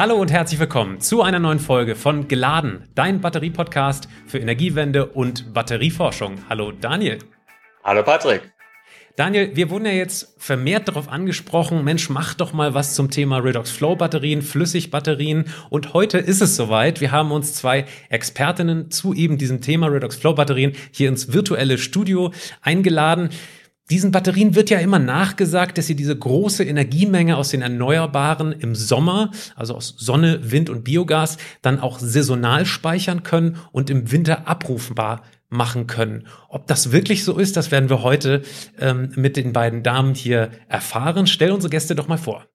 Hallo und herzlich willkommen zu einer neuen Folge von Geladen, dein Batterie-Podcast für Energiewende und Batterieforschung. Hallo Daniel. Hallo Patrick. Daniel, wir wurden ja jetzt vermehrt darauf angesprochen, Mensch, mach doch mal was zum Thema Redox-Flow-Batterien, Flüssigbatterien. Und heute ist es soweit. Wir haben uns zwei Expertinnen zu eben diesem Thema Redox-Flow-Batterien hier ins virtuelle Studio eingeladen. Diesen Batterien wird ja immer nachgesagt, dass sie diese große Energiemenge aus den Erneuerbaren im Sommer, also aus Sonne, Wind und Biogas, dann auch saisonal speichern können und im Winter abrufbar machen können. Ob das wirklich so ist, das werden wir heute mit den beiden Damen hier erfahren. Stell unsere Gäste doch mal vor.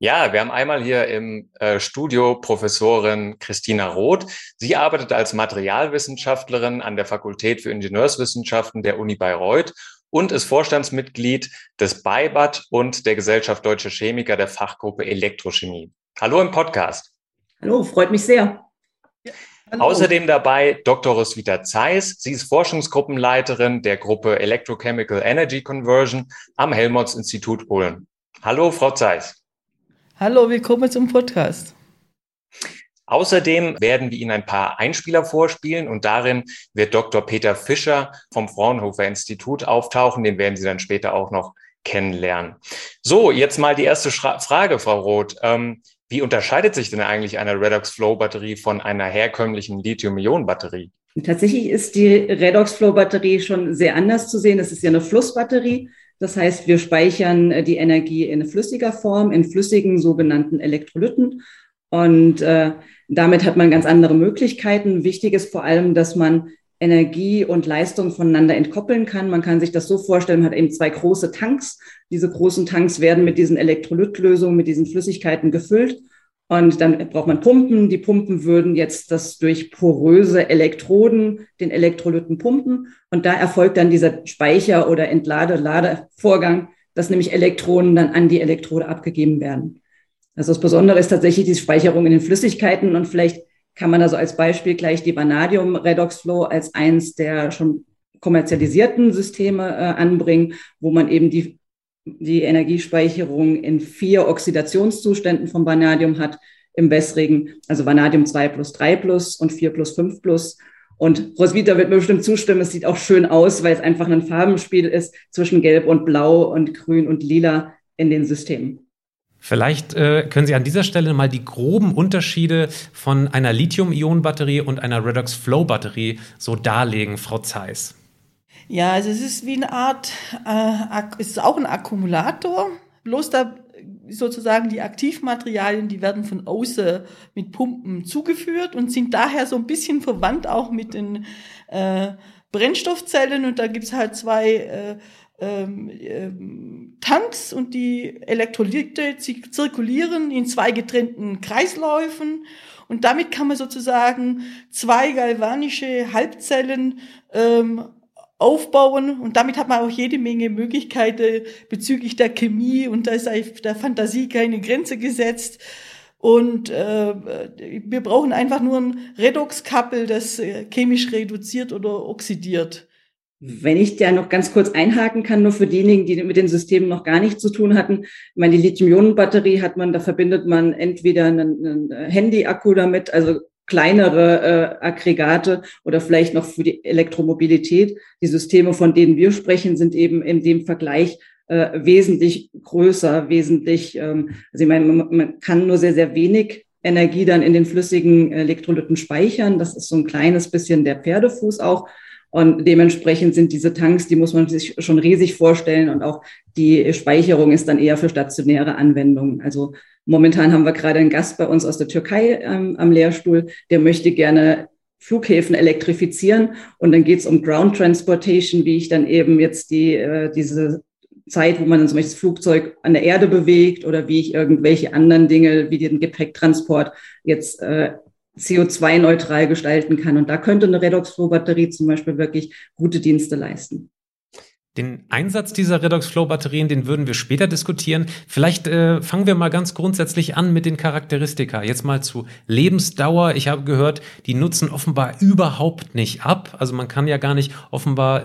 Ja, wir haben einmal hier im Studio Professorin Christina Roth. Sie arbeitet als Materialwissenschaftlerin an der Fakultät für Ingenieurswissenschaften der Uni Bayreuth und ist Vorstandsmitglied des BAIBAD und der Gesellschaft Deutscher Chemiker der Fachgruppe Elektrochemie. Hallo im Podcast. Hallo, freut mich sehr. Ja. Hallo. Außerdem dabei Dr. Roswitha Zeiss. Sie ist Forschungsgruppenleiterin der Gruppe Electrochemical Energy Conversion am Helmholtz-Institut Ulm. Hallo, Frau Zeiss. Hallo, willkommen zum Podcast. Außerdem werden wir Ihnen ein paar Einspieler vorspielen und darin wird Dr. Peter Fischer vom Fraunhofer-Institut auftauchen. Den werden Sie dann später auch noch kennenlernen. So, jetzt mal die erste Frage, Frau Roth. Wie unterscheidet sich denn eigentlich eine Redox-Flow-Batterie von einer herkömmlichen Lithium-Ionen-Batterie? Tatsächlich ist die Redox-Flow-Batterie schon sehr anders zu sehen. Das ist ja eine Flussbatterie. Das heißt, wir speichern die Energie in flüssiger Form, in flüssigen sogenannten Elektrolyten. Und damit hat man ganz andere Möglichkeiten. Wichtig ist vor allem, dass man Energie und Leistung voneinander entkoppeln kann. Man kann sich das so vorstellen, man hat eben zwei große Tanks. Diese großen Tanks werden mit diesen Elektrolytlösungen, mit diesen Flüssigkeiten gefüllt. Und dann braucht man Pumpen. Die Pumpen würden jetzt das durch poröse Elektroden den Elektrolyten pumpen. Und da erfolgt dann dieser Speicher- oder Entlade-Ladevorgang, dass nämlich Elektronen dann an die Elektrode abgegeben werden. Also das Besondere ist tatsächlich die Speicherung in den Flüssigkeiten und vielleicht kann man also als Beispiel gleich die Vanadium-Redox-Flow als eins der schon kommerzialisierten Systeme anbringen, wo man eben die Energiespeicherung in 4 Oxidationszuständen von Vanadium hat, im wässrigen, also Vanadium 2+, 3+ und 4+, 5+. Und Roswitha wird mir bestimmt zustimmen, es sieht auch schön aus, weil es einfach ein Farbenspiel ist zwischen Gelb und Blau und Grün und Lila in den Systemen. Vielleicht können Sie an dieser Stelle mal die groben Unterschiede von einer Lithium-Ionen-Batterie und einer Redox-Flow-Batterie so darlegen, Frau Zeiss. Ja, also es ist wie eine Art, es ist auch ein Akkumulator, bloß da sozusagen die Aktivmaterialien, die werden von außen mit Pumpen zugeführt und sind daher so ein bisschen verwandt auch mit den Brennstoffzellen und da gibt es halt 2 Tanks und die Elektrolyte zirkulieren in 2 getrennten Kreisläufen und damit kann man sozusagen 2 galvanische Halbzellen aufbauen und damit hat man auch jede Menge Möglichkeiten bezüglich der Chemie und da ist der Fantasie keine Grenze gesetzt. Und wir brauchen einfach nur ein Redox-Couple, das chemisch reduziert oder oxidiert. Wenn ich da noch ganz kurz einhaken kann, nur für diejenigen, die mit den Systemen noch gar nichts zu tun hatten. Ich meine, die Lithium-Ionen-Batterie da verbindet man entweder einen Handy-Akku damit, also kleinere Aggregate oder vielleicht noch für die Elektromobilität. Die Systeme, von denen wir sprechen, sind eben in dem Vergleich wesentlich größer, wesentlich, also ich meine, man kann nur sehr, sehr wenig Energie dann in den flüssigen Elektrolyten speichern. Das ist so ein kleines bisschen der Pferdefuß auch. Und dementsprechend sind diese Tanks, die muss man sich schon riesig vorstellen und auch die Speicherung ist dann eher für stationäre Anwendungen. Also momentan haben wir gerade einen Gast bei uns aus der Türkei am Lehrstuhl, der möchte gerne Flughäfen elektrifizieren und dann geht es um Ground Transportation, wie ich dann eben jetzt diese Zeit, wo man dann zum Beispiel das Flugzeug an der Erde bewegt oder wie ich irgendwelche anderen Dinge wie den Gepäcktransport jetzt CO2-neutral gestalten kann. Und da könnte eine Redox-Flow-Batterie zum Beispiel wirklich gute Dienste leisten. Den Einsatz dieser Redox-Flow-Batterien, den würden wir später diskutieren. Vielleicht fangen wir mal ganz grundsätzlich an mit den Charakteristika. Jetzt mal zu Lebensdauer. Ich habe gehört, die nutzen offenbar überhaupt nicht ab. Also man kann ja gar nicht offenbar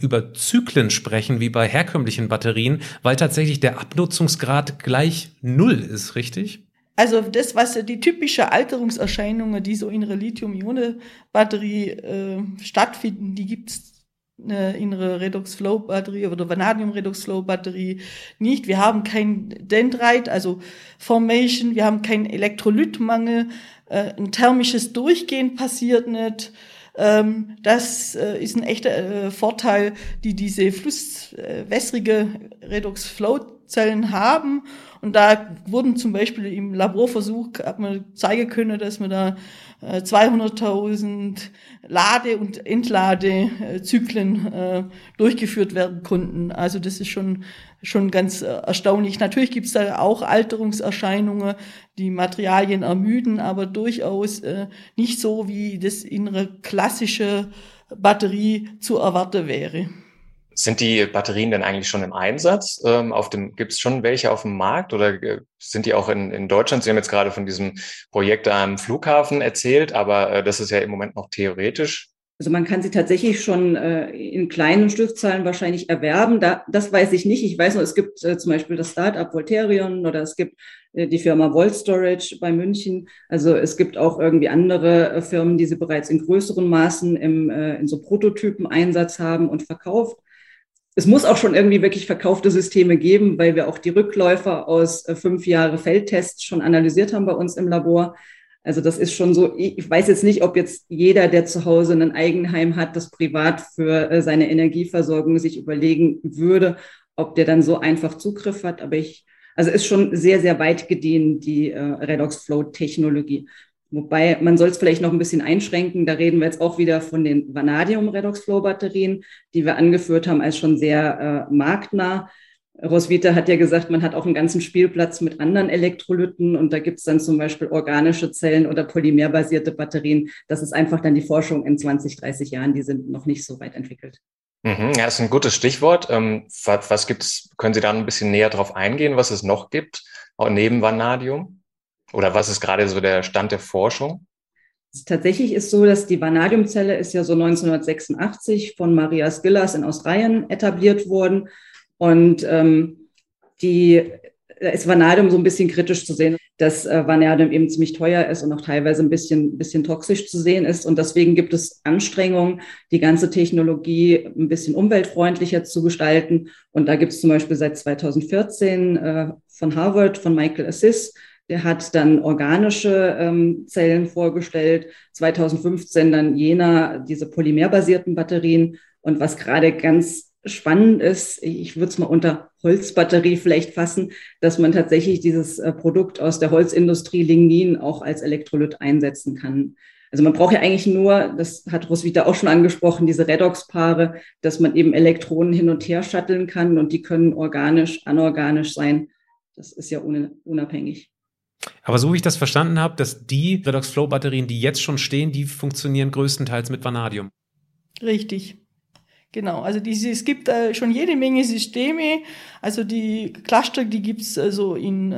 über Zyklen sprechen, wie bei herkömmlichen Batterien, weil tatsächlich der Abnutzungsgrad gleich 0 ist, richtig? Also das, was die typische Alterungserscheinungen, die so in der Lithium-Ionen-Batterie stattfinden, die gibt's eine innere Redox-Flow-Batterie oder Vanadium-Redox-Flow-Batterie nicht. Wir haben kein Dendrite, also Formation, wir haben keinen Elektrolytmangel, ein thermisches Durchgehen passiert nicht. Das ist ein echter Vorteil, die diese flusswässrige Redox-Flow-Zellen haben. Und da wurden zum Beispiel im Laborversuch, hat man zeigen können, dass man da 200.000 Lade- und Entladezyklen durchgeführt werden konnten. Also das ist schon ganz erstaunlich. Natürlich gibt es da auch Alterungserscheinungen, die Materialien ermüden, aber durchaus nicht so, wie das in einer klassischen Batterie zu erwarten wäre. Sind die Batterien denn eigentlich schon im Einsatz? Gibt es schon welche auf dem Markt oder sind die auch in Deutschland? Sie haben jetzt gerade von diesem Projekt am Flughafen erzählt, aber das ist ja im Moment noch theoretisch. Also man kann sie tatsächlich schon in kleinen Stückzahlen wahrscheinlich erwerben. Das weiß ich nicht. Ich weiß nur, es gibt zum Beispiel das Start-up Volterion oder es gibt die Firma Volt Storage bei München. Also es gibt auch irgendwie andere Firmen, die sie bereits in größeren Maßen in so Prototypen Einsatz haben und verkauft. Es muss auch schon irgendwie wirklich verkaufte Systeme geben, weil wir auch die Rückläufer aus 5 Jahren Feldtests schon analysiert haben bei uns im Labor. Also das ist schon so, ich weiß jetzt nicht, ob jetzt jeder, der zu Hause ein Eigenheim hat, das privat für seine Energieversorgung sich überlegen würde, ob der dann so einfach Zugriff hat. Aber also ist schon sehr, sehr weit gediehen, die Redox-Flow-Technologie. Wobei, man soll es vielleicht noch ein bisschen einschränken. Da reden wir jetzt auch wieder von den Vanadium-Redox-Flow-Batterien, die wir angeführt haben als schon sehr marktnah. Roswitha hat ja gesagt, man hat auch einen ganzen Spielplatz mit anderen Elektrolyten und da gibt es dann zum Beispiel organische Zellen oder polymerbasierte Batterien. Das ist einfach dann die Forschung in 20, 30 Jahren, die sind noch nicht so weit entwickelt. Mhm, ja, das ist ein gutes Stichwort. Was gibt's? Können Sie da ein bisschen näher drauf eingehen, was es noch gibt, auch neben Vanadium? Oder was ist gerade so der Stand der Forschung? Tatsächlich ist so, dass die Vanadiumzelle ist ja so 1986 von Maria Skyllas in Australien etabliert worden. Und da ist Vanadium so ein bisschen kritisch zu sehen, dass Vanadium eben ziemlich teuer ist und auch teilweise ein bisschen toxisch zu sehen ist. Und deswegen gibt es Anstrengungen, die ganze Technologie ein bisschen umweltfreundlicher zu gestalten. Und da gibt es zum Beispiel seit 2014 von Harvard, von Michael Assis. Der hat dann organische Zellen vorgestellt, 2015 dann Jena, diese polymerbasierten Batterien. Und was gerade ganz spannend ist, ich würde es mal unter Holzbatterie vielleicht fassen, dass man tatsächlich dieses Produkt aus der Holzindustrie Lignin auch als Elektrolyt einsetzen kann. Also man braucht ja eigentlich nur, das hat Roswitha auch schon angesprochen, diese Redox-Paare, dass man eben Elektronen hin und her shutteln kann und die können organisch, anorganisch sein. Das ist ja unabhängig. Aber so wie ich das verstanden habe, dass die Redox-Flow-Batterien, die jetzt schon stehen, die funktionieren größtenteils mit Vanadium. Richtig, genau. Also es gibt schon jede Menge Systeme. Also die Cluster, die gibt es also in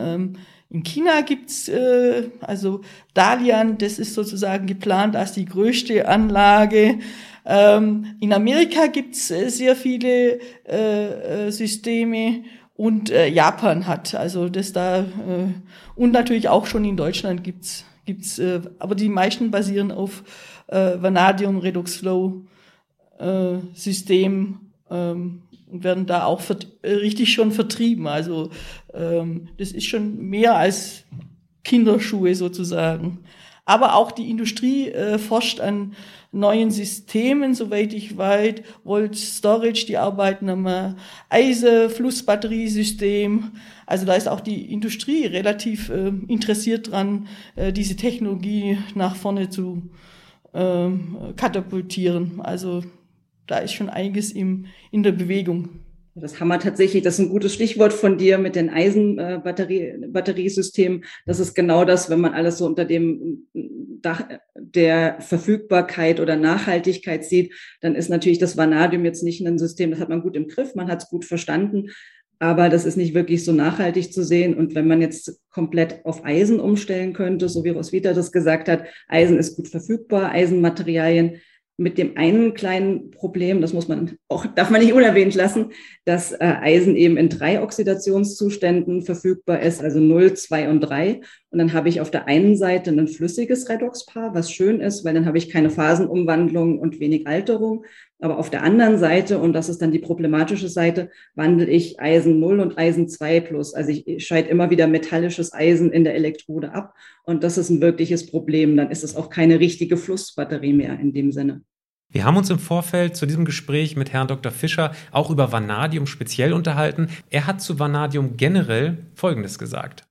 China gibt es, also Dalian, das ist sozusagen geplant als die größte Anlage. In Amerika gibt es sehr viele Systeme. Und Japan hat, also das da, und natürlich auch schon in Deutschland gibt's, aber die meisten basieren auf Vanadium-Redox-Flow-System und werden da auch richtig schon vertrieben. Also das ist schon mehr als Kinderschuhe sozusagen. Aber auch die Industrie forscht an neuen Systemen, soweit ich weiß. Volt Storage, die arbeiten am Eisenflussbatteriesystem. Also da ist auch die Industrie relativ interessiert dran, diese Technologie nach vorne zu katapultieren. Also da ist schon einiges in der Bewegung. Das haben wir tatsächlich, das ist ein gutes Stichwort von dir mit den Eisenbatteriesystemen. Das ist genau das, wenn man alles so unter dem Dach der Verfügbarkeit oder Nachhaltigkeit sieht, dann ist natürlich das Vanadium jetzt nicht ein System, das hat man gut im Griff, man hat es gut verstanden, aber das ist nicht wirklich so nachhaltig zu sehen. Und wenn man jetzt komplett auf Eisen umstellen könnte, so wie Roswitha das gesagt hat, Eisen ist gut verfügbar, Eisenmaterialien, mit dem einen kleinen Problem, das muss man auch, darf man nicht unerwähnt lassen, dass Eisen eben in 3 Oxidationszuständen verfügbar ist, also 0, 2 und 3. Und dann habe ich auf der einen Seite ein flüssiges Redoxpaar, was schön ist, weil dann habe ich keine Phasenumwandlung und wenig Alterung. Aber auf der anderen Seite, und das ist dann die problematische Seite, wandle ich Eisen 0 und Eisen 2 plus. Also ich scheide immer wieder metallisches Eisen in der Elektrode ab. Und das ist ein wirkliches Problem. Dann ist es auch keine richtige Flussbatterie mehr in dem Sinne. Wir haben uns im Vorfeld zu diesem Gespräch mit Herrn Dr. Fischer auch über Vanadium speziell unterhalten. Er hat zu Vanadium generell Folgendes gesagt.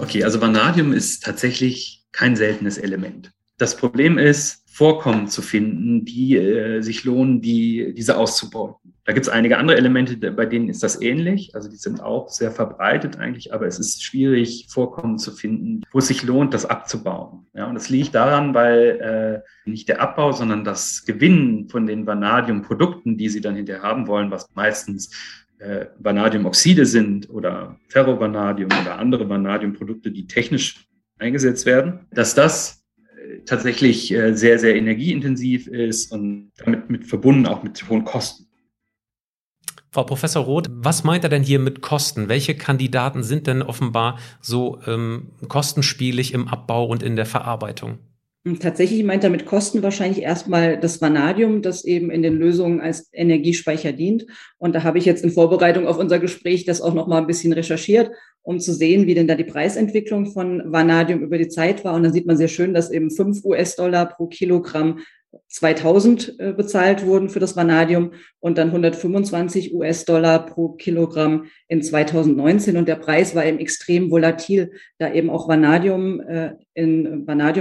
Okay, also Vanadium ist tatsächlich kein seltenes Element. Das Problem ist, Vorkommen zu finden, die sich lohnen, diese auszubeuten. Da gibt es einige andere Elemente, bei denen ist das ähnlich. Also die sind auch sehr verbreitet eigentlich, aber es ist schwierig, Vorkommen zu finden, wo es sich lohnt, das abzubauen. Ja, und das liegt daran, weil nicht der Abbau, sondern das Gewinnen von den Vanadiumprodukten, die sie dann hinterher haben wollen, was meistens Vanadiumoxide sind oder Ferrovanadium oder andere Vanadiumprodukte, die technisch eingesetzt werden, dass das tatsächlich sehr, sehr energieintensiv ist und damit mit verbunden auch mit hohen Kosten. Frau Professor Roth, was meint er denn hier mit Kosten? Welche Kandidaten sind denn offenbar so kostenspielig im Abbau und in der Verarbeitung? Tatsächlich meint er mit Kosten wahrscheinlich erstmal das Vanadium, das eben in den Lösungen als Energiespeicher dient. Und da habe ich jetzt in Vorbereitung auf unser Gespräch das auch noch mal ein bisschen recherchiert, um zu sehen, wie denn da die Preisentwicklung von Vanadium über die Zeit war. Und dann sieht man sehr schön, dass eben $5 pro Kilogramm 2000 bezahlt wurden für das Vanadium und dann $125 pro Kilogramm in 2019. Und der Preis war eben extrem volatil, da eben auch Vanadium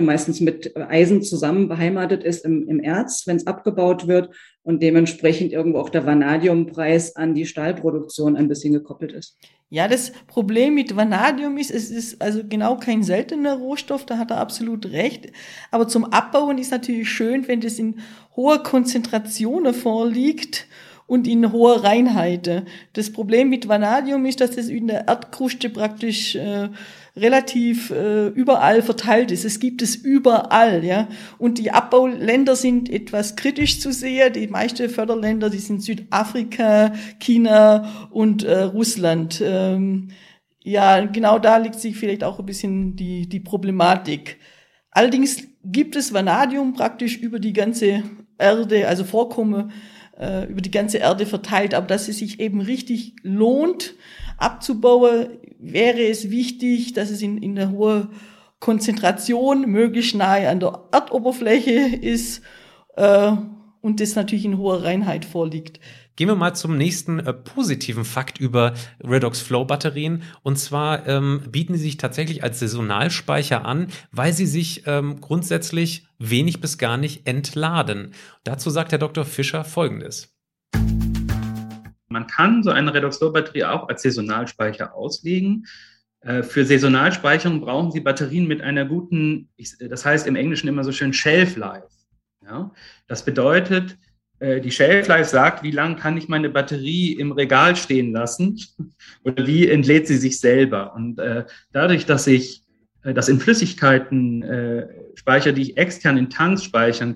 meistens mit Eisen zusammen beheimatet ist im Erz, wenn es abgebaut wird und dementsprechend irgendwo auch der Vanadiumpreis an die Stahlproduktion ein bisschen gekoppelt ist. Ja, das Problem mit Vanadium ist, es ist also genau kein seltener Rohstoff, da hat er absolut recht. Aber zum Abbauen ist natürlich schön, wenn das in hoher Konzentration vorliegt und in hoher Reinheit. Das Problem mit Vanadium ist, dass das in der Erdkruste praktisch relativ überall verteilt ist. Es gibt es überall, ja. Und die Abbauländer sind etwas kritisch zu sehen. Die meisten Förderländer, die sind Südafrika, China und Russland. Ja, genau da liegt sich vielleicht auch ein bisschen die Problematik. Allerdings gibt es Vanadium praktisch über die ganze Erde, also Vorkommen über die ganze Erde verteilt. Aber dass es sich eben richtig lohnt, abzubauen, wäre es wichtig, dass es in einer hohen Konzentration möglichst nahe an der Erdoberfläche ist und das natürlich in hoher Reinheit vorliegt. Gehen wir mal zum nächsten positiven Fakt über Redox-Flow-Batterien. Und zwar bieten sie sich tatsächlich als Saisonalspeicher an, weil sie sich grundsätzlich wenig bis gar nicht entladen. Dazu sagt Herr Dr. Fischer Folgendes. Man kann so eine Redox-Flow-Batterie auch als Saisonalspeicher auslegen. Für Saisonalspeicherung brauchen Sie Batterien mit einer guten, das heißt im Englischen immer so schön Shelf Life. Ja? Das bedeutet, die Shelf Life sagt, wie lange kann ich meine Batterie im Regal stehen lassen oder wie entlädt sie sich selber? Und dadurch, dass ich das in Flüssigkeiten speichere, die ich extern in Tanks speichern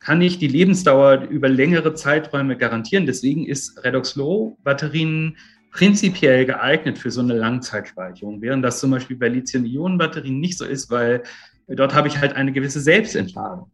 kann ich die Lebensdauer über längere Zeiträume garantieren. Deswegen ist Redox-Flow-Batterien prinzipiell geeignet für so eine Langzeitspeicherung, während das zum Beispiel bei Lithium-Ionen-Batterien nicht so ist, weil dort habe ich halt eine gewisse Selbstentladung.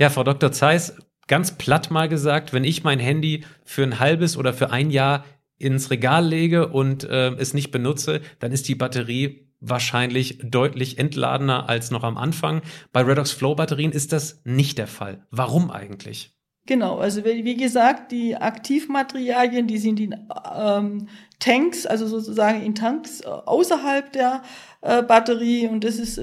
Ja, Frau Dr. Zeiss, ganz platt mal gesagt, wenn ich mein Handy für ein halbes oder für ein Jahr ins Regal lege und es nicht benutze, dann ist die Batterie wahrscheinlich deutlich entladener als noch am Anfang. Bei Redox-Flow-Batterien ist das nicht der Fall. Warum eigentlich? Genau, also wie gesagt, die Aktivmaterialien, die sind in Tanks, also sozusagen in Tanks außerhalb der Batterie und das ist...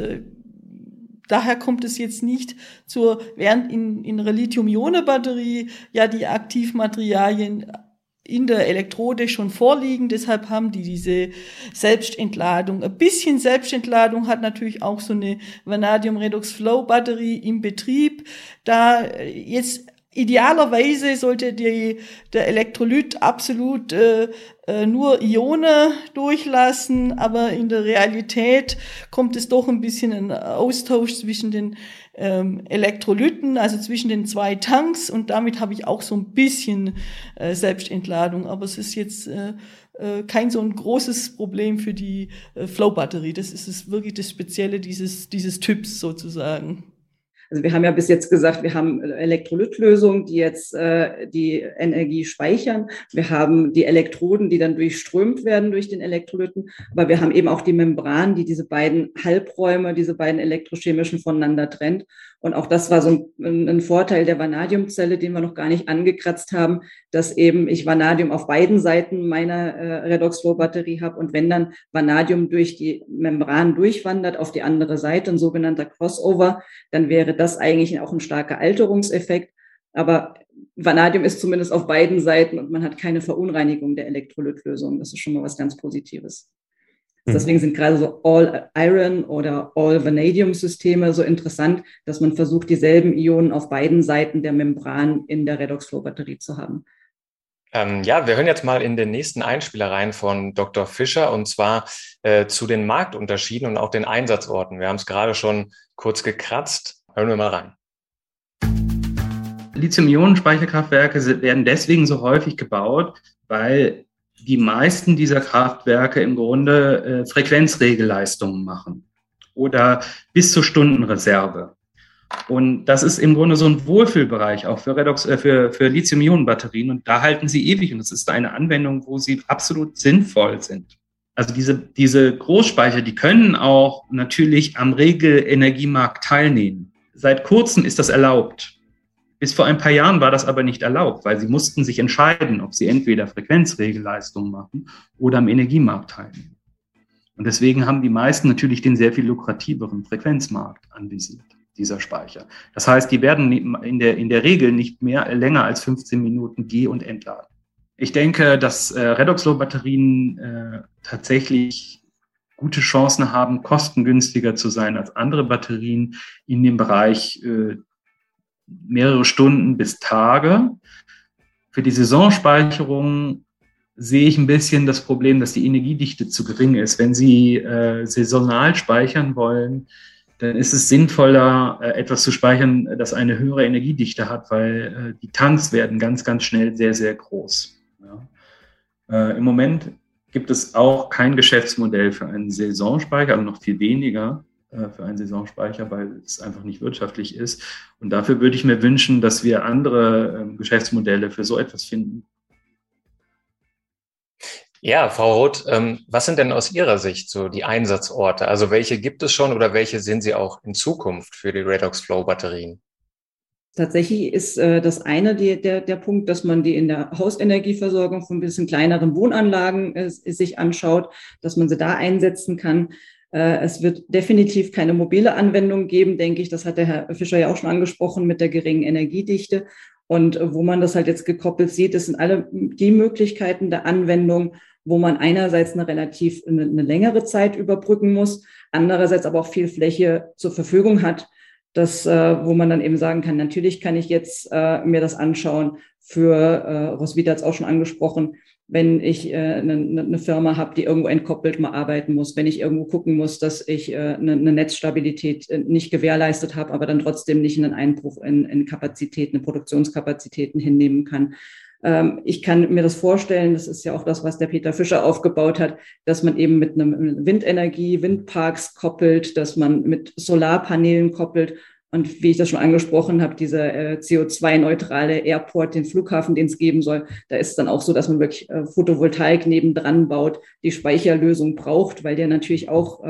Daher kommt es jetzt nicht zur, während in einer Lithium-Ionen-Batterie ja die Aktivmaterialien in der Elektrode schon vorliegen, deshalb haben die diese Selbstentladung. Ein bisschen Selbstentladung hat natürlich auch so eine Vanadium-Redox-Flow-Batterie im Betrieb, da jetzt Idealerweise sollte der Elektrolyt absolut nur Ione durchlassen, aber in der Realität kommt es doch ein bisschen ein Austausch zwischen den Elektrolyten, also zwischen den zwei Tanks, und damit habe ich auch so ein bisschen Selbstentladung. Aber es ist jetzt kein so ein großes Problem für die Flow-Batterie. Das ist es wirklich das Spezielle dieses Typs sozusagen. Also wir haben ja bis jetzt gesagt, wir haben Elektrolytlösungen, die jetzt die Energie speichern. Wir haben die Elektroden, die dann durchströmt werden durch den Elektrolyten. Aber wir haben eben auch die Membran, die diese beiden Halbräume, diese beiden elektrochemischen voneinander trennt. Und auch das war so ein Vorteil der Vanadiumzelle, den wir noch gar nicht angekratzt haben, dass eben ich Vanadium auf beiden Seiten meiner Redox-Flow-Batterie habe. Und wenn dann Vanadium durch die Membran durchwandert auf die andere Seite, ein sogenannter Crossover, dann wäre das eigentlich auch ein starker Alterungseffekt. Aber Vanadium ist zumindest auf beiden Seiten und man hat keine Verunreinigung der Elektrolytlösung. Das ist schon mal was ganz Positives. Deswegen sind gerade so All-Iron- oder All-Vanadium-Systeme so interessant, dass man versucht, dieselben Ionen auf beiden Seiten der Membran in der Redox-Flow-Batterie zu haben. Ja, wir hören jetzt mal in den nächsten Einspieler rein von Dr. Fischer, und zwar zu den Marktunterschieden und auch den Einsatzorten. Wir haben es gerade schon kurz gekratzt. Hören wir mal rein. Lithium-Ionen-Speicherkraftwerke werden deswegen so häufig gebaut, weil die meisten dieser Kraftwerke im Grunde Frequenzregelleistungen machen oder bis zur Stundenreserve. Und das ist im Grunde so ein Wohlfühlbereich auch für Lithium-Ionen-Batterien. Und da halten sie ewig. Und es ist eine Anwendung, wo sie absolut sinnvoll sind. Also diese Großspeicher, die können auch natürlich am Regelenergiemarkt teilnehmen. Seit kurzem ist das erlaubt. Bis vor ein paar Jahren war das aber nicht erlaubt, weil sie mussten sich entscheiden, ob sie entweder Frequenzregelleistungen machen oder am Energiemarkt teilnehmen. Und deswegen haben die meisten natürlich den sehr viel lukrativeren Frequenzmarkt anvisiert, dieser Speicher. Das heißt, die werden in der Regel nicht mehr länger als 15 Minuten geh- und entladen. Ich denke, dass Redox-Flow-Batterien tatsächlich gute Chancen haben, kostengünstiger zu sein als andere Batterien in dem Bereich mehrere Stunden bis Tage. Für die Saisonspeicherung sehe ich ein bisschen das Problem, dass die Energiedichte zu gering ist. Wenn Sie saisonal speichern wollen, dann ist es sinnvoller, etwas zu speichern, das eine höhere Energiedichte hat, weil die Tanks werden ganz, ganz schnell sehr, sehr groß. Ja. Im Moment gibt es auch kein Geschäftsmodell für einen Saisonspeicher, also noch viel weniger für einen Saisonspeicher, weil es einfach nicht wirtschaftlich ist. Und dafür würde ich mir wünschen, dass wir andere Geschäftsmodelle für so etwas finden. Ja, Frau Roth, was sind denn aus Ihrer Sicht so die Einsatzorte? Also welche gibt es schon oder welche sind Sie auch in Zukunft für die Redox-Flow-Batterien? Tatsächlich ist das eine der Punkt, dass man die in der Hausenergieversorgung von ein bisschen kleineren Wohnanlagen sich anschaut, dass man sie da einsetzen kann. Es wird definitiv keine mobile Anwendung geben, denke ich. Das hat der Herr Fischer ja auch schon angesprochen mit der geringen Energiedichte. Und wo man das halt jetzt gekoppelt sieht, das sind alle die Möglichkeiten der Anwendung, wo man einerseits eine längere Zeit überbrücken muss, andererseits aber auch viel Fläche zur Verfügung hat. Das, wo man dann eben sagen kann, natürlich kann ich jetzt mir das anschauen für, Roswitha hat es auch schon angesprochen, wenn ich eine Firma habe, die irgendwo entkoppelt mal arbeiten muss, wenn ich irgendwo gucken muss, dass ich eine Netzstabilität nicht gewährleistet habe, aber dann trotzdem nicht einen Einbruch in Kapazitäten, in Produktionskapazitäten hinnehmen kann. Ich kann mir das vorstellen, das ist ja auch das, was der Peter Fischer aufgebaut hat, dass man eben mit einem Windenergie, Windparks koppelt, dass man mit Solarpanelen koppelt. Und wie ich das schon angesprochen habe, dieser CO2-neutrale Airport, den Flughafen, den es geben soll, da ist es dann auch so, dass man wirklich Photovoltaik nebendran baut, die Speicherlösung braucht, weil der natürlich auch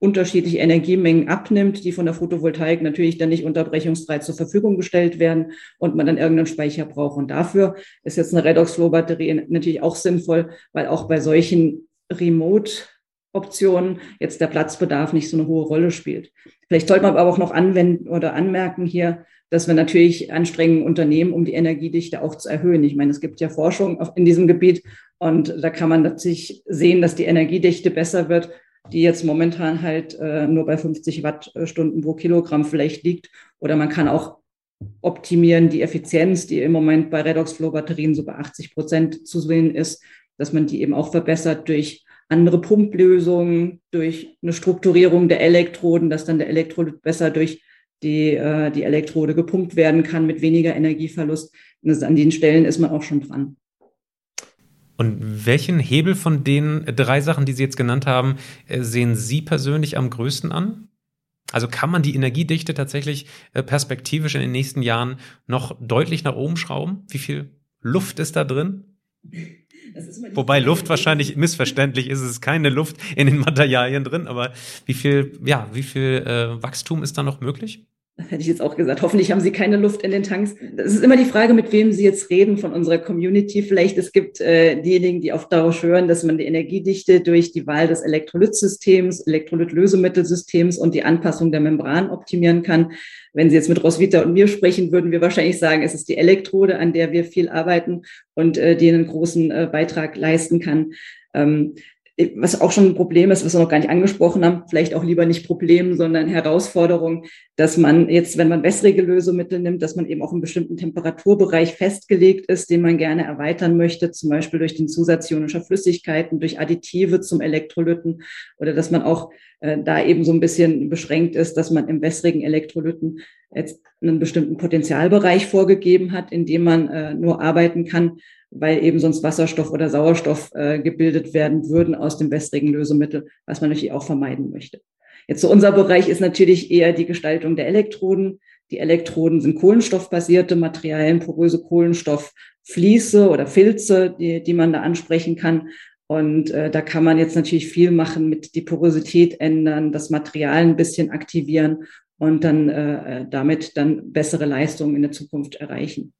unterschiedliche Energiemengen abnimmt, die von der Photovoltaik natürlich dann nicht unterbrechungsfrei zur Verfügung gestellt werden und man dann irgendeinen Speicher braucht. Und dafür ist jetzt eine Redox-Flow-Batterie natürlich auch sinnvoll, weil auch bei solchen Remote-Optionen jetzt der Platzbedarf nicht so eine hohe Rolle spielt. Vielleicht sollte man aber auch noch anwenden oder anmerken hier, dass wir natürlich Anstrengungen unternehmen, um die Energiedichte auch zu erhöhen. Ich meine, es gibt ja Forschung in diesem Gebiet und da kann man natürlich sehen, dass die Energiedichte besser wird, die jetzt momentan halt nur bei 50 Wattstunden pro Kilogramm vielleicht liegt. Oder man kann auch optimieren, die Effizienz, die im Moment bei Redox-Flow-Batterien so bei 80% zu sehen ist, dass man die eben auch verbessert durch andere Pumplösungen, durch eine Strukturierung der Elektroden, dass dann der Elektrolyt besser durch die Elektrode gepumpt werden kann mit weniger Energieverlust. Und an den Stellen ist man auch schon dran. Und welchen Hebel von den drei Sachen, die Sie jetzt genannt haben, sehen Sie persönlich am größten an? Also kann man die Energiedichte tatsächlich perspektivisch in den nächsten Jahren noch deutlich nach oben schrauben? Wie viel Luft ist da drin? Wobei Luft wahrscheinlich missverständlich ist, es ist keine Luft in den Materialien drin, aber wie viel Wachstum ist da noch möglich? Das hätte ich jetzt auch gesagt. Hoffentlich haben Sie keine Luft in den Tanks. Das ist immer die Frage, mit wem Sie jetzt reden von unserer Community. Vielleicht es gibt diejenigen, die auch darauf schwören, dass man die Energiedichte durch die Wahl des Elektrolytsystems, Elektrolytlösemittelsystems und die Anpassung der Membran optimieren kann. Wenn Sie jetzt mit Roswitha und mir sprechen, würden wir wahrscheinlich sagen, es ist die Elektrode, an der wir viel arbeiten und die einen großen Beitrag leisten kann. Was auch schon ein Problem ist, was wir noch gar nicht angesprochen haben, vielleicht auch lieber nicht Problem, sondern Herausforderung, dass man jetzt, wenn man wässrige Lösemittel nimmt, dass man eben auch einen bestimmten Temperaturbereich festgelegt ist, den man gerne erweitern möchte, zum Beispiel durch den Zusatz ionischer Flüssigkeiten, durch Additive zum Elektrolyten oder dass man auch da eben so ein bisschen beschränkt ist, dass man im wässrigen Elektrolyten jetzt einen bestimmten Potentialbereich vorgegeben hat, in dem man nur arbeiten kann, weil eben sonst Wasserstoff oder Sauerstoff gebildet werden würden aus dem wässrigen Lösemittel, was man natürlich auch vermeiden möchte. Jetzt so unser Bereich ist natürlich eher die Gestaltung der Elektroden. Die Elektroden sind kohlenstoffbasierte Materialien, poröse Kohlenstofffließe oder Filze, die man da ansprechen kann. Und da kann man jetzt natürlich viel machen mit die Porosität ändern, das Material ein bisschen aktivieren und dann damit dann bessere Leistungen in der Zukunft erreichen.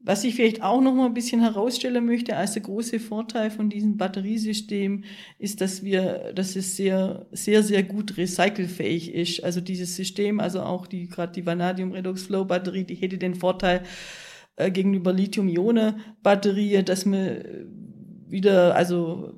Was ich vielleicht auch noch mal ein bisschen herausstellen möchte als der große Vorteil von diesem Batteriesystem ist, dass es sehr, sehr, sehr gut recycelfähig ist. Also dieses System, also auch gerade die Vanadium-Redox-Flow-Batterie, die hätte den Vorteil gegenüber Lithium-Ionen-Batterie, dass man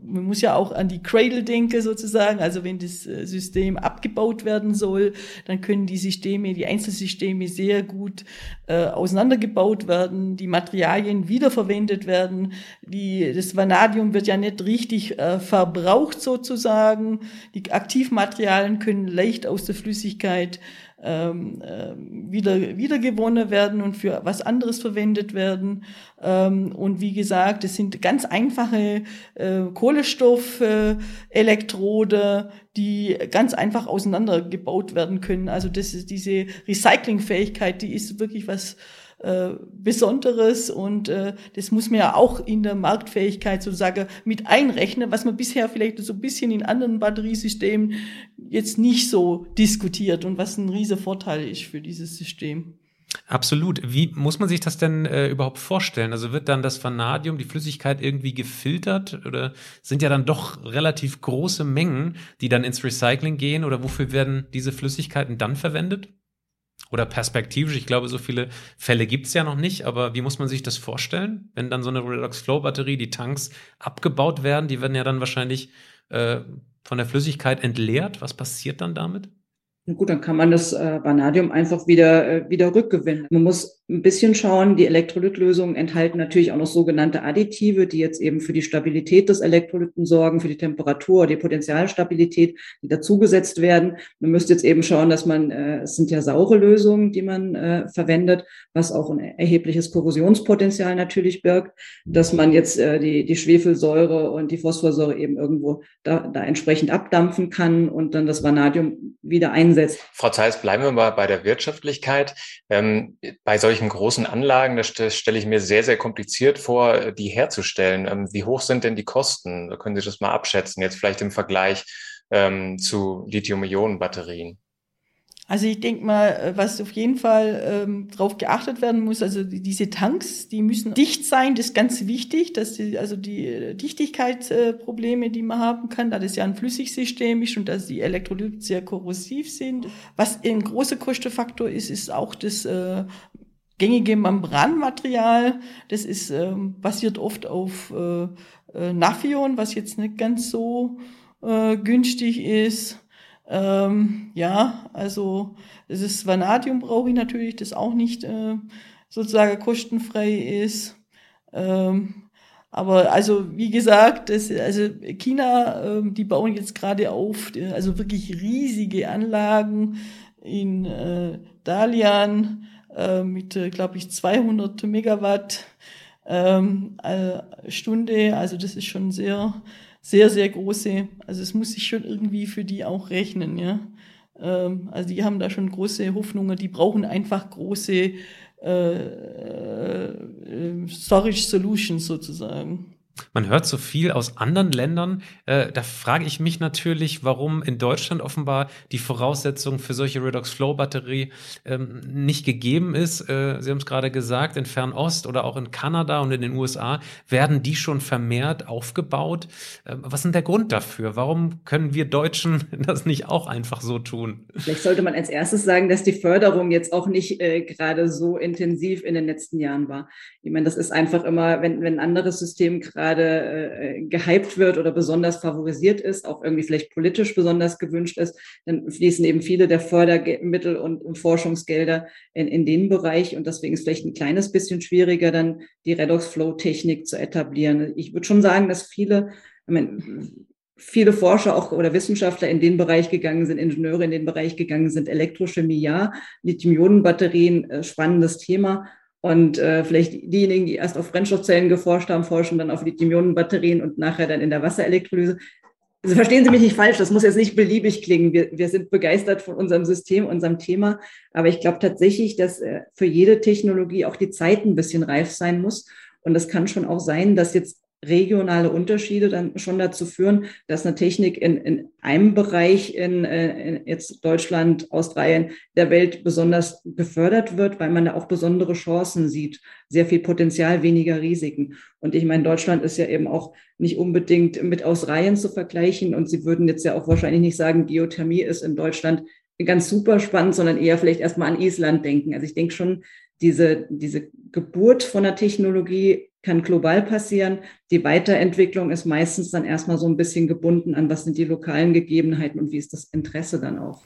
muss ja auch an die Cradle denken sozusagen, also wenn das System abgebaut werden soll, dann können die Einzelsysteme sehr gut auseinandergebaut werden, die Materialien wiederverwendet werden, das Vanadium wird ja nicht richtig verbraucht sozusagen, die Aktivmaterialien können leicht aus der Flüssigkeit wiedergewonnen werden und für was anderes verwendet werden. Und wie gesagt, es sind ganz einfache Kohlenstoffelektrode, die ganz einfach auseinandergebaut werden können. Also das ist diese Recyclingfähigkeit, die ist wirklich was Besonderes und das muss man ja auch in der Marktfähigkeit sozusagen mit einrechnen, was man bisher vielleicht so ein bisschen in anderen Batteriesystemen jetzt nicht so diskutiert und was ein riesen Vorteil ist für dieses System. Absolut. Wie muss man sich das denn überhaupt vorstellen? Also wird dann das Vanadium, die Flüssigkeit irgendwie gefiltert oder sind ja dann doch relativ große Mengen, die dann ins Recycling gehen oder wofür werden diese Flüssigkeiten dann verwendet? Oder perspektivisch, ich glaube, so viele Fälle gibt es ja noch nicht, aber wie muss man sich das vorstellen, wenn dann so eine Redox-Flow-Batterie, die Tanks abgebaut werden, die werden ja dann wahrscheinlich von der Flüssigkeit entleert. Was passiert dann damit? Na gut, dann kann man das Vanadium einfach wieder rückgewinnen. Man muss ein bisschen schauen, die Elektrolytlösungen enthalten natürlich auch noch sogenannte Additive, die jetzt eben für die Stabilität des Elektrolyten sorgen, für die Temperatur, die Potentialstabilität, die dazugesetzt werden. Man müsste jetzt eben schauen, dass es sind ja saure Lösungen, die man verwendet, was auch ein erhebliches Korrosionspotenzial natürlich birgt, dass man jetzt die Schwefelsäure und die Phosphorsäure eben irgendwo da entsprechend abdampfen kann und dann das Vanadium wieder einsetzt. Frau Zeiss, bleiben wir mal bei der Wirtschaftlichkeit. Bei solchen großen Anlagen, das stelle ich mir sehr, sehr kompliziert vor, die herzustellen. Wie hoch sind denn die Kosten? Da können Sie das mal abschätzen, jetzt vielleicht im Vergleich zu Lithium-Ionen-Batterien. Also ich denke mal, was auf jeden Fall drauf geachtet werden muss, also diese Tanks, die müssen dicht sein, das ist ganz wichtig, dass die Dichtigkeitsprobleme, die man haben kann, da das ja ein Flüssigsystem ist und dass die Elektrolyte sehr korrosiv sind. Was ein großer Kostenfaktor ist, ist auch das gängige Membranmaterial, das ist basiert oft auf Naphion, was jetzt nicht ganz so günstig ist. Also das Vanadium brauche ich natürlich, das auch nicht sozusagen kostenfrei ist. Aber also wie gesagt, China, die bauen jetzt gerade auf, also wirklich riesige Anlagen in Dalian mit, glaube ich, 200 Megawatt Stunde. Also das ist schon sehr, sehr, sehr große. Also es muss sich schon irgendwie für die auch rechnen, ja. Also die haben da schon große Hoffnungen. Die brauchen einfach große Storage Solutions sozusagen. Man hört so viel aus anderen Ländern. Da frage ich mich natürlich, warum in Deutschland offenbar die Voraussetzung für solche Redox-Flow-Batterie nicht gegeben ist. Sie haben es gerade gesagt, in Fernost oder auch in Kanada und in den USA werden die schon vermehrt aufgebaut. Was ist denn der Grund dafür? Warum können wir Deutschen das nicht auch einfach so tun? Vielleicht sollte man als erstes sagen, dass die Förderung jetzt auch nicht gerade so intensiv in den letzten Jahren war. Ich meine, das ist einfach immer, wenn ein anderes System gerade gehypt wird oder besonders favorisiert ist, auch irgendwie vielleicht politisch besonders gewünscht ist, dann fließen eben viele der Fördermittel und Forschungsgelder in den Bereich, und deswegen ist vielleicht ein kleines bisschen schwieriger, dann die Redox-Flow-Technik zu etablieren. Ich würde schon sagen, dass viele Forscher auch oder Wissenschaftler in den Bereich gegangen sind, Ingenieure in den Bereich gegangen sind, Elektrochemie, ja, Lithium-Ionen-Batterien, spannendes Thema. Und vielleicht diejenigen, die erst auf Brennstoffzellen geforscht haben, forschen dann auf Lithium-Ionen-Batterien und nachher dann in der Wasserelektrolyse. Also verstehen Sie mich nicht falsch, das muss jetzt nicht beliebig klingen. Wir sind begeistert von unserem System, unserem Thema. Aber ich glaube tatsächlich, dass für jede Technologie auch die Zeit ein bisschen reif sein muss. Und es kann schon auch sein, dass jetzt regionale Unterschiede dann schon dazu führen, dass eine Technik in einem Bereich in jetzt Deutschland, Australien, der Welt besonders gefördert wird, weil man da auch besondere Chancen sieht, sehr viel Potenzial, weniger Risiken. Und ich meine, Deutschland ist ja eben auch nicht unbedingt mit Australien zu vergleichen, und Sie würden jetzt ja auch wahrscheinlich nicht sagen, Geothermie ist in Deutschland ganz super spannend, sondern eher vielleicht erstmal an Island denken. Also ich denke schon, diese Geburt von der Technologie kann global passieren. Die Weiterentwicklung ist meistens dann erstmal so ein bisschen gebunden an, was sind die lokalen Gegebenheiten und wie ist das Interesse dann auch.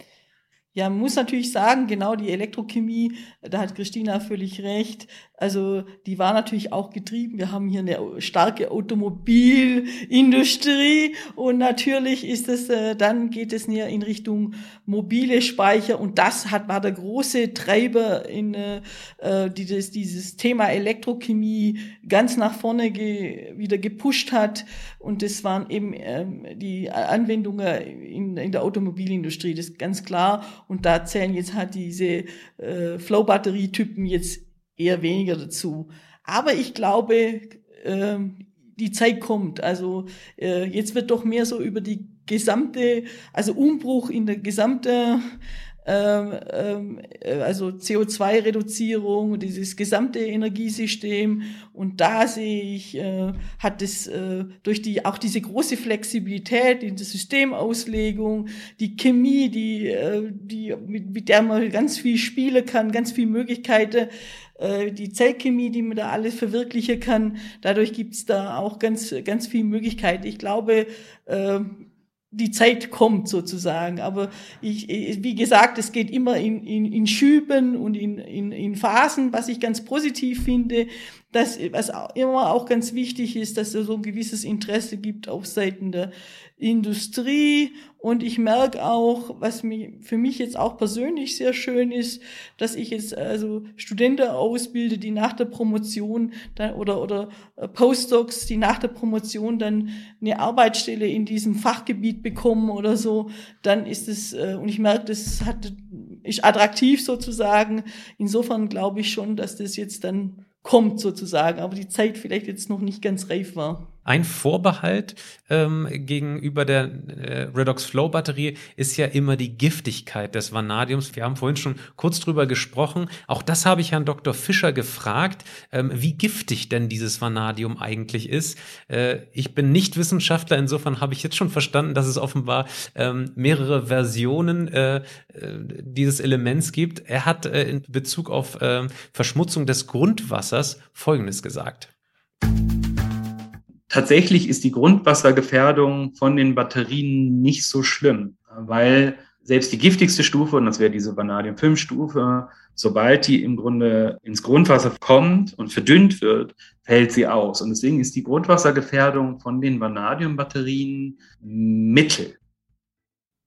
Ja, man muss natürlich sagen, genau die Elektrochemie, da hat Christina völlig recht. Also die war natürlich auch getrieben. Wir haben hier eine starke Automobilindustrie, und natürlich ist es, dann geht es näher in Richtung mobile Speicher, und das war der große Treiber, die dieses Thema Elektrochemie ganz nach vorne wieder gepusht hat, und das waren eben die Anwendungen in der Automobilindustrie, das ist ganz klar. Und da zählen jetzt halt diese Flow-Batterie-Typen jetzt eher weniger dazu. Aber ich glaube, die Zeit kommt. Also jetzt wird doch mehr so über die gesamte, also Umbruch in der gesamten, also CO2-Reduzierung, dieses gesamte Energiesystem. Und da sehe ich, hat es durch auch diese große Flexibilität in der Systemauslegung, die Chemie, die mit der man ganz viel spielen kann, ganz viel Möglichkeiten, die Zellchemie, die man da alles verwirklichen kann. Dadurch gibt's da auch ganz, ganz viel Möglichkeit. Ich glaube, die Zeit kommt sozusagen, aber wie gesagt, es geht immer in Schüben und in Phasen, was ich ganz positiv finde, was immer auch ganz wichtig ist, dass es so ein gewisses Interesse gibt auf Seiten der Industrie. Und ich merke auch, was für mich jetzt auch persönlich sehr schön ist, dass ich jetzt also Studenten ausbilde, die nach der Promotion dann, oder Postdocs, die nach der Promotion dann eine Arbeitsstelle in diesem Fachgebiet bekommen oder so, dann ist es, und ich merke, das ist attraktiv sozusagen. Insofern glaube ich schon, dass das jetzt dann kommt sozusagen, aber die Zeit vielleicht jetzt noch nicht ganz reif war. Ein Vorbehalt gegenüber der Redox-Flow-Batterie ist ja immer die Giftigkeit des Vanadiums. Wir haben vorhin schon kurz drüber gesprochen. Auch das habe ich Herrn Dr. Fischer gefragt, wie giftig denn dieses Vanadium eigentlich ist. Ich bin nicht Wissenschaftler, insofern habe ich jetzt schon verstanden, dass es offenbar mehrere Versionen dieses Elements gibt. Er hat in Bezug auf Verschmutzung des Grundwassers Folgendes gesagt. Tatsächlich ist die Grundwassergefährdung von den Batterien nicht so schlimm, weil selbst die giftigste Stufe, und das wäre diese Vanadium-5-Stufe, sobald die im Grunde ins Grundwasser kommt und verdünnt wird, fällt sie aus. Und deswegen ist die Grundwassergefährdung von den Vanadium-Batterien mittel.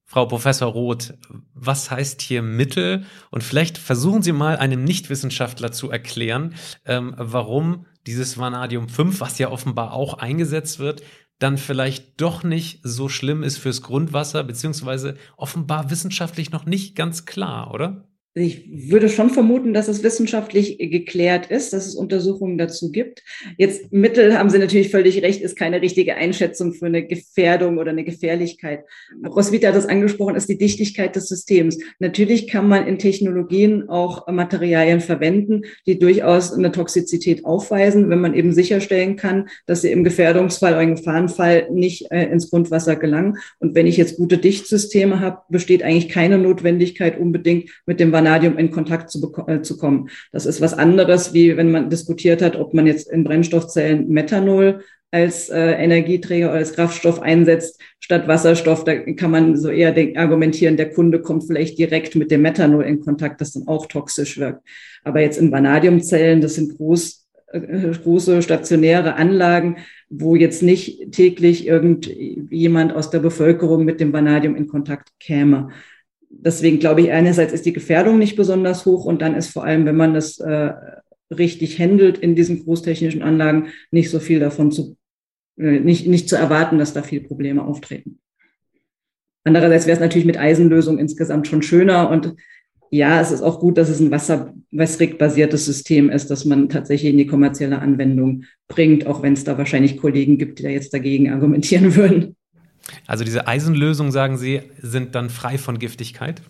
Frau Professor Roth, was heißt hier mittel? Und vielleicht versuchen Sie mal einem Nichtwissenschaftler zu erklären, warum dieses Vanadium-5, was ja offenbar auch eingesetzt wird, dann vielleicht doch nicht so schlimm ist fürs Grundwasser, beziehungsweise offenbar wissenschaftlich noch nicht ganz klar, oder? Ich würde schon vermuten, dass es wissenschaftlich geklärt ist, dass es Untersuchungen dazu gibt. Jetzt mittel, haben Sie natürlich völlig recht, ist keine richtige Einschätzung für eine Gefährdung oder eine Gefährlichkeit. Roswitha hat das angesprochen, ist die Dichtigkeit des Systems. Natürlich kann man in Technologien auch Materialien verwenden, die durchaus eine Toxizität aufweisen, wenn man eben sicherstellen kann, dass sie im Gefährdungsfall oder im Gefahrenfall nicht ins Grundwasser gelangen. Und wenn ich jetzt gute Dichtsysteme habe, besteht eigentlich keine Notwendigkeit unbedingt mit dem Vanadium in Kontakt zu kommen. Das ist was anderes, wie wenn man diskutiert hat, ob man jetzt in Brennstoffzellen Methanol als Energieträger oder als Kraftstoff einsetzt, statt Wasserstoff. Da kann man so eher argumentieren, der Kunde kommt vielleicht direkt mit dem Methanol in Kontakt, das dann auch toxisch wirkt. Aber jetzt in Vanadiumzellen, das sind große stationäre Anlagen, wo jetzt nicht täglich irgendjemand aus der Bevölkerung mit dem Vanadium in Kontakt käme. Deswegen glaube ich, einerseits ist die Gefährdung nicht besonders hoch und dann ist vor allem, wenn man das richtig handelt in diesen großtechnischen Anlagen, nicht so viel davon nicht zu erwarten, dass da viele Probleme auftreten. Andererseits wäre es natürlich mit Eisenlösung insgesamt schon schöner und ja, es ist auch gut, dass es ein wasserwässrig-basiertes System ist, das man tatsächlich in die kommerzielle Anwendung bringt, auch wenn es da wahrscheinlich Kollegen gibt, die da jetzt dagegen argumentieren würden. Also diese Eisenlösungen, sagen Sie, sind dann frei von Giftigkeit?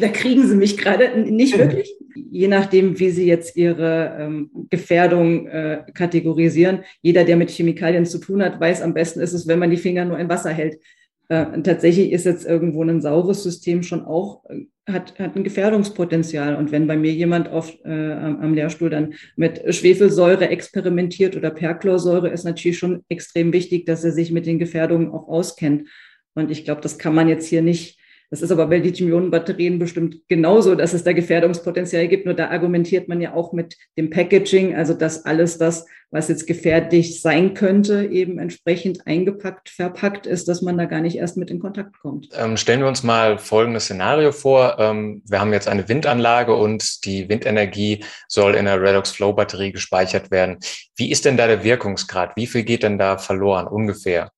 Da kriegen Sie mich gerade nicht wirklich. Je nachdem, wie Sie jetzt Ihre Gefährdung kategorisieren. Jeder, der mit Chemikalien zu tun hat, weiß, am besten ist es, wenn man die Finger nur in Wasser hält. Tatsächlich ist jetzt irgendwo ein saures System schon auch, hat ein Gefährdungspotenzial. Und wenn bei mir jemand am Lehrstuhl dann mit Schwefelsäure experimentiert oder Perchlorsäure, ist natürlich schon extrem wichtig, dass er sich mit den Gefährdungen auch auskennt. Und ich glaube, das kann man jetzt hier nicht. Das ist aber bei Lithium-Ionen-Batterien bestimmt genauso, dass es da Gefährdungspotenzial gibt. Nur da argumentiert man ja auch mit dem Packaging, also dass alles das, was jetzt gefährlich sein könnte, eben entsprechend eingepackt, verpackt ist, dass man da gar nicht erst mit in Kontakt kommt. Stellen wir uns mal folgendes Szenario vor. Wir haben jetzt eine Windanlage und die Windenergie soll in der Redox-Flow-Batterie gespeichert werden. Wie ist denn da der Wirkungsgrad? Wie viel geht denn da verloren ungefähr?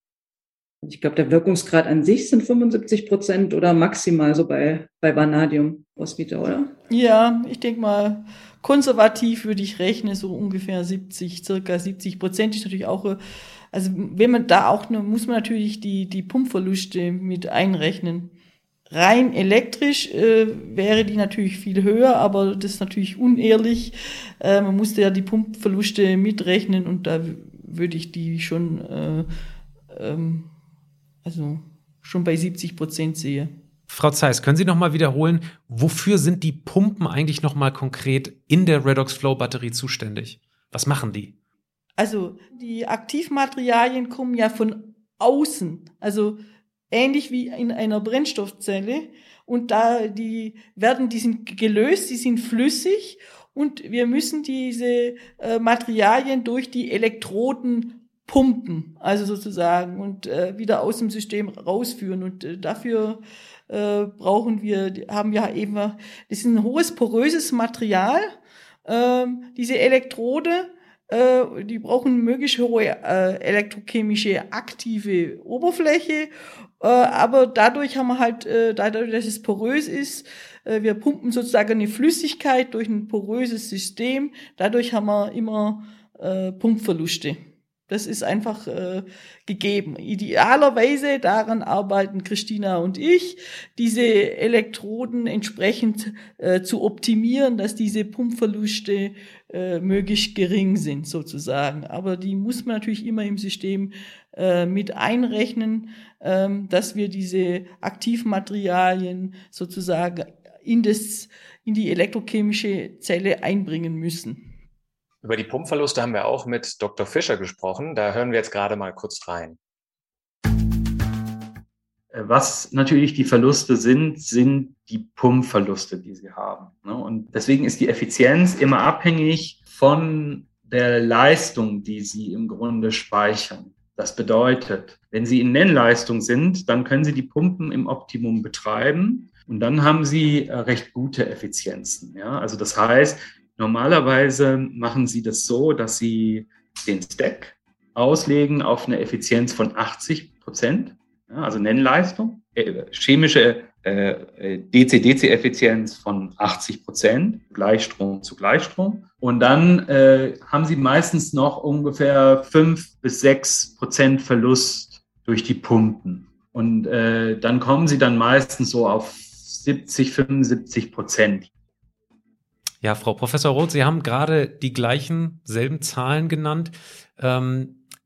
Ich glaube, der Wirkungsgrad an sich sind 75% oder maximal so bei Vanadium, Roswitha, oder? Ja, ich denke mal, konservativ würde ich rechnen, so ungefähr circa 70% ist natürlich auch, also wenn man da auch, muss man natürlich die Pumpverluste mit einrechnen. Rein elektrisch wäre die natürlich viel höher, aber das ist natürlich unehrlich. Man musste ja die Pumpverluste mitrechnen und da würde ich die schon schon bei 70% sehe. Frau Zeiss, können Sie noch mal wiederholen, wofür sind die Pumpen eigentlich noch mal konkret in der Redox-Flow-Batterie zuständig? Was machen die? Also die Aktivmaterialien kommen ja von außen, also ähnlich wie in einer Brennstoffzelle. Und da die sind gelöst, die sind flüssig und wir müssen diese Materialien durch die Elektroden pumpen, also sozusagen, und wieder aus dem System rausführen. Und dafür das ist ein hohes poröses Material. Diese Elektrode, die brauchen möglichst hohe elektrochemische aktive Oberfläche. Aber dadurch haben wir dadurch, dass es porös ist, wir pumpen sozusagen eine Flüssigkeit durch ein poröses System. Dadurch haben wir immer Pumpverluste. Das ist einfach gegeben. Idealerweise, daran arbeiten Christina und ich, diese Elektroden entsprechend zu optimieren, dass diese Pumpverluste möglichst gering sind sozusagen. Aber die muss man natürlich immer im System mit einrechnen, dass wir diese Aktivmaterialien sozusagen in die elektrochemische Zelle einbringen müssen. Über die Pumpverluste haben wir auch mit Dr. Fischer gesprochen. Da hören wir jetzt gerade mal kurz rein. Was natürlich die Verluste sind, sind die Pumpverluste, die sie haben. Und deswegen ist die Effizienz immer abhängig von der Leistung, die sie im Grunde speichern. Das bedeutet, wenn sie in Nennleistung sind, dann können sie die Pumpen im Optimum betreiben und dann haben sie recht gute Effizienzen. Also das heißt, normalerweise machen sie das so, dass sie den Stack auslegen auf eine Effizienz von 80%. Also Nennleistung, chemische DC-DC-Effizienz von 80%, Gleichstrom zu Gleichstrom. Und dann haben sie meistens noch ungefähr 5 bis 6% Verlust durch die Pumpen. Und dann kommen sie dann meistens so auf 70, 75%. Ja, Frau Professor Roth, Sie haben gerade die selben Zahlen genannt.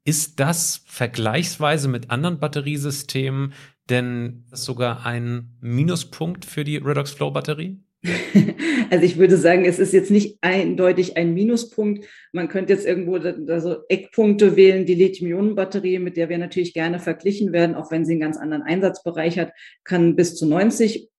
Ist das vergleichsweise mit anderen Batteriesystemen denn sogar ein Minuspunkt für die Redox-Flow-Batterie? Also ich würde sagen, es ist jetzt nicht eindeutig ein Minuspunkt. Man könnte jetzt irgendwo da so Eckpunkte wählen. Die Lithium-Ionen-Batterie, mit der wir natürlich gerne verglichen werden, auch wenn sie einen ganz anderen Einsatzbereich hat, kann bis zu 90%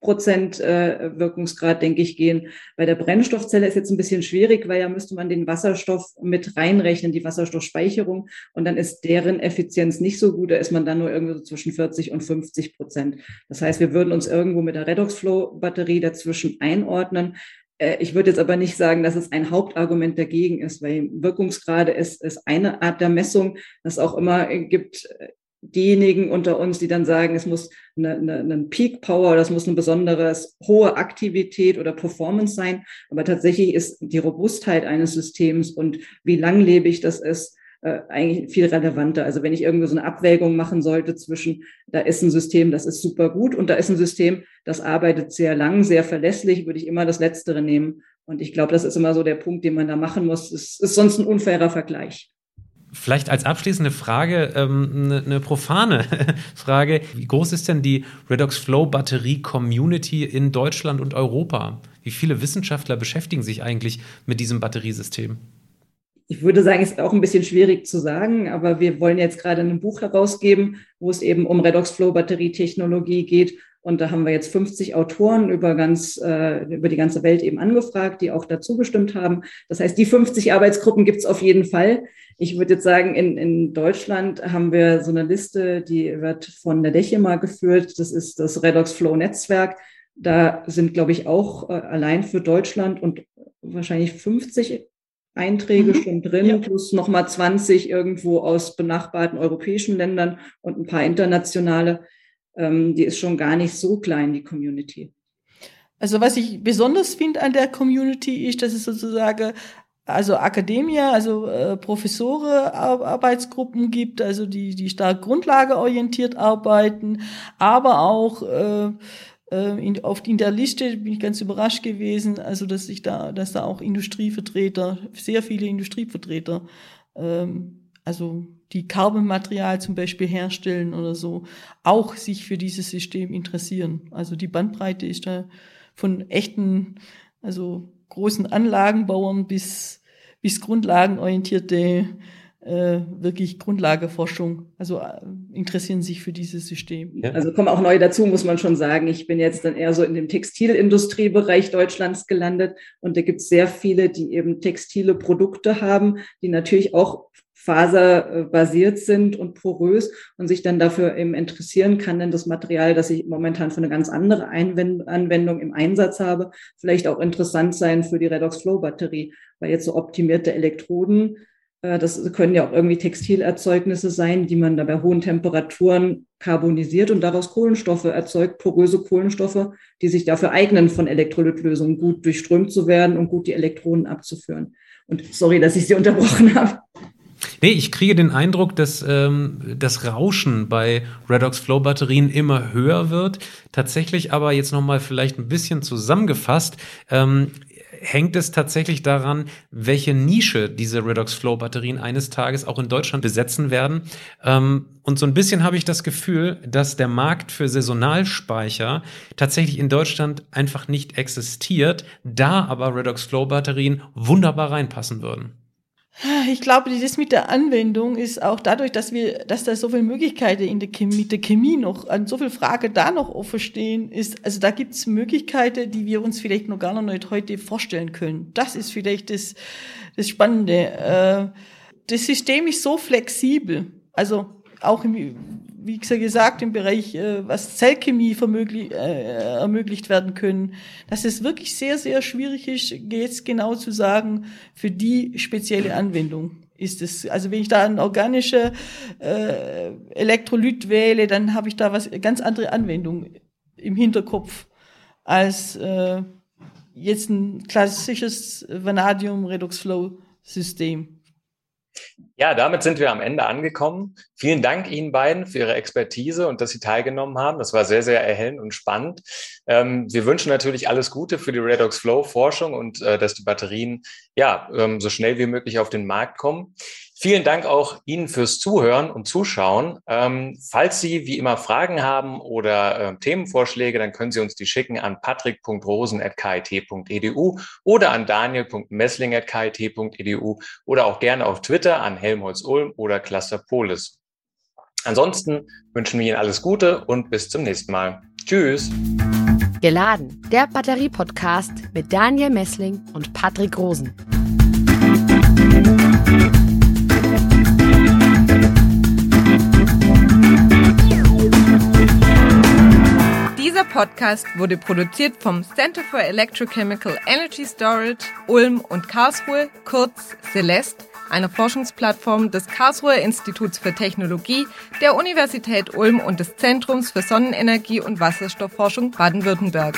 Wirkungsgrad, denke ich, gehen. Bei der Brennstoffzelle ist jetzt ein bisschen schwierig, weil ja müsste man den Wasserstoff mit reinrechnen, die Wasserstoffspeicherung. Und dann ist deren Effizienz nicht so gut. Da ist man dann nur irgendwo so zwischen 40% und 50%. Das heißt, wir würden uns irgendwo mit der Redox-Flow-Batterie dazwischen einordnen. Ich würde jetzt aber nicht sagen, dass es ein Hauptargument dagegen ist, weil Wirkungsgrade ist eine Art der Messung, das auch immer gibt. Diejenigen unter uns, die dann sagen, es muss eine Peak Power, das muss eine besondere hohe Aktivität oder Performance sein. Aber tatsächlich ist die Robustheit eines Systems und wie langlebig das ist, eigentlich viel relevanter. Also wenn ich irgendwie so eine Abwägung machen sollte zwischen, da ist ein System, das ist super gut und da ist ein System, das arbeitet sehr lang, sehr verlässlich, würde ich immer das Letztere nehmen. Und ich glaube, das ist immer so der Punkt, den man da machen muss. Es ist sonst ein unfairer Vergleich. Vielleicht als abschließende Frage, eine profane Frage. Wie groß ist denn die Redox-Flow-Batterie-Community in Deutschland und Europa? Wie viele Wissenschaftler beschäftigen sich eigentlich mit diesem Batteriesystem? Ich würde sagen, es ist auch ein bisschen schwierig zu sagen, aber wir wollen jetzt gerade ein Buch herausgeben, wo es eben um Redox-Flow-Batterietechnologie geht. Und da haben wir jetzt 50 Autoren über die ganze Welt eben angefragt, die auch dazu gestimmt haben. Das heißt, die 50 Arbeitsgruppen gibt es auf jeden Fall. Ich würde jetzt sagen, in Deutschland haben wir so eine Liste, die wird von der Dechema geführt. Das ist das Redox-Flow-Netzwerk. Da sind, glaube ich, auch allein für Deutschland und wahrscheinlich 50 Einträge schon drin, ja. Plus nochmal 20 irgendwo aus benachbarten europäischen Ländern und ein paar internationale. Die ist schon gar nicht so klein, die Community. Also was ich besonders finde an der Community ist, dass es sozusagen Akademie, Professore, Arbeitsgruppen gibt, also die stark grundlageorientiert arbeiten, aber auch in der Liste bin ich ganz überrascht gewesen, dass da auch Industrievertreter, sehr viele Industrievertreter, die Carbonmaterial zum Beispiel herstellen oder so, auch sich für dieses System interessieren. Also die Bandbreite ist da von echten, großen Anlagenbauern bis grundlagenorientierte, wirklich Grundlageforschung, interessieren sich für dieses System. Ja. Also kommen auch neue dazu, muss man schon sagen. Ich bin jetzt dann eher so in dem Textilindustriebereich Deutschlands gelandet und da gibt es sehr viele, die eben textile Produkte haben, die natürlich auch faserbasiert sind und porös und sich dann dafür eben interessieren, kann denn das Material, das ich momentan für eine ganz andere Anwendung im Einsatz habe, vielleicht auch interessant sein für die Redox-Flow-Batterie, weil jetzt so optimierte Elektroden, das können ja auch irgendwie Textilerzeugnisse sein, die man da bei hohen Temperaturen karbonisiert und daraus Kohlenstoffe erzeugt, poröse Kohlenstoffe, die sich dafür eignen, von Elektrolytlösungen gut durchströmt zu werden und gut die Elektronen abzuführen. Und sorry, dass ich Sie unterbrochen habe. Nee, ich kriege den Eindruck, dass das Rauschen bei Redox-Flow-Batterien immer höher wird. Tatsächlich aber jetzt nochmal vielleicht ein bisschen zusammengefasst, hängt es tatsächlich daran, welche Nische diese Redox-Flow-Batterien eines Tages auch in Deutschland besetzen werden. Und so ein bisschen habe ich das Gefühl, dass der Markt für Saisonalspeicher tatsächlich in Deutschland einfach nicht existiert, da aber Redox-Flow-Batterien wunderbar reinpassen würden. Ich glaube, das mit der Anwendung ist auch dadurch, dass da so viele Möglichkeiten in der Chemie, mit der Chemie noch, an so viele Fragen da noch offen stehen, ist, also da gibt's Möglichkeiten, die wir uns vielleicht noch gar nicht heute vorstellen können. Das ist vielleicht das Spannende. Das System ist so flexibel. Also auch wie gesagt, im Bereich, was Zellchemie ermöglicht werden können, dass es wirklich sehr, sehr schwierig ist, jetzt genau zu sagen, für die spezielle Anwendung ist es. Also wenn ich da ein organisches Elektrolyt wähle, dann habe ich da was ganz andere Anwendung im Hinterkopf als jetzt ein klassisches Vanadium-Redox-Flow-System. Ja, damit sind wir am Ende angekommen. Vielen Dank Ihnen beiden für Ihre Expertise und dass Sie teilgenommen haben. Das war sehr, sehr erhellend und spannend. Wir wünschen natürlich alles Gute für die Redox-Flow-Forschung und dass die Batterien so schnell wie möglich auf den Markt kommen. Vielen Dank auch Ihnen fürs Zuhören und Zuschauen. Falls Sie wie immer Fragen haben oder Themenvorschläge, dann können Sie uns die schicken an patrick.rosen@kit.edu oder an daniel.messling@kit.edu oder auch gerne auf Twitter an Helmholtz-Ulm oder Clusterpolis. Ansonsten wünschen wir Ihnen alles Gute und bis zum nächsten Mal. Tschüss. Geladen, der Batterie-Podcast mit Daniel Messling und Patrick Rosen. Dieser Podcast wurde produziert vom Center for Electrochemical Energy Storage Ulm und Karlsruhe, kurz CELEST, einer Forschungsplattform des Karlsruher Instituts für Technologie, der Universität Ulm und des Zentrums für Sonnenenergie und Wasserstoffforschung Baden-Württemberg.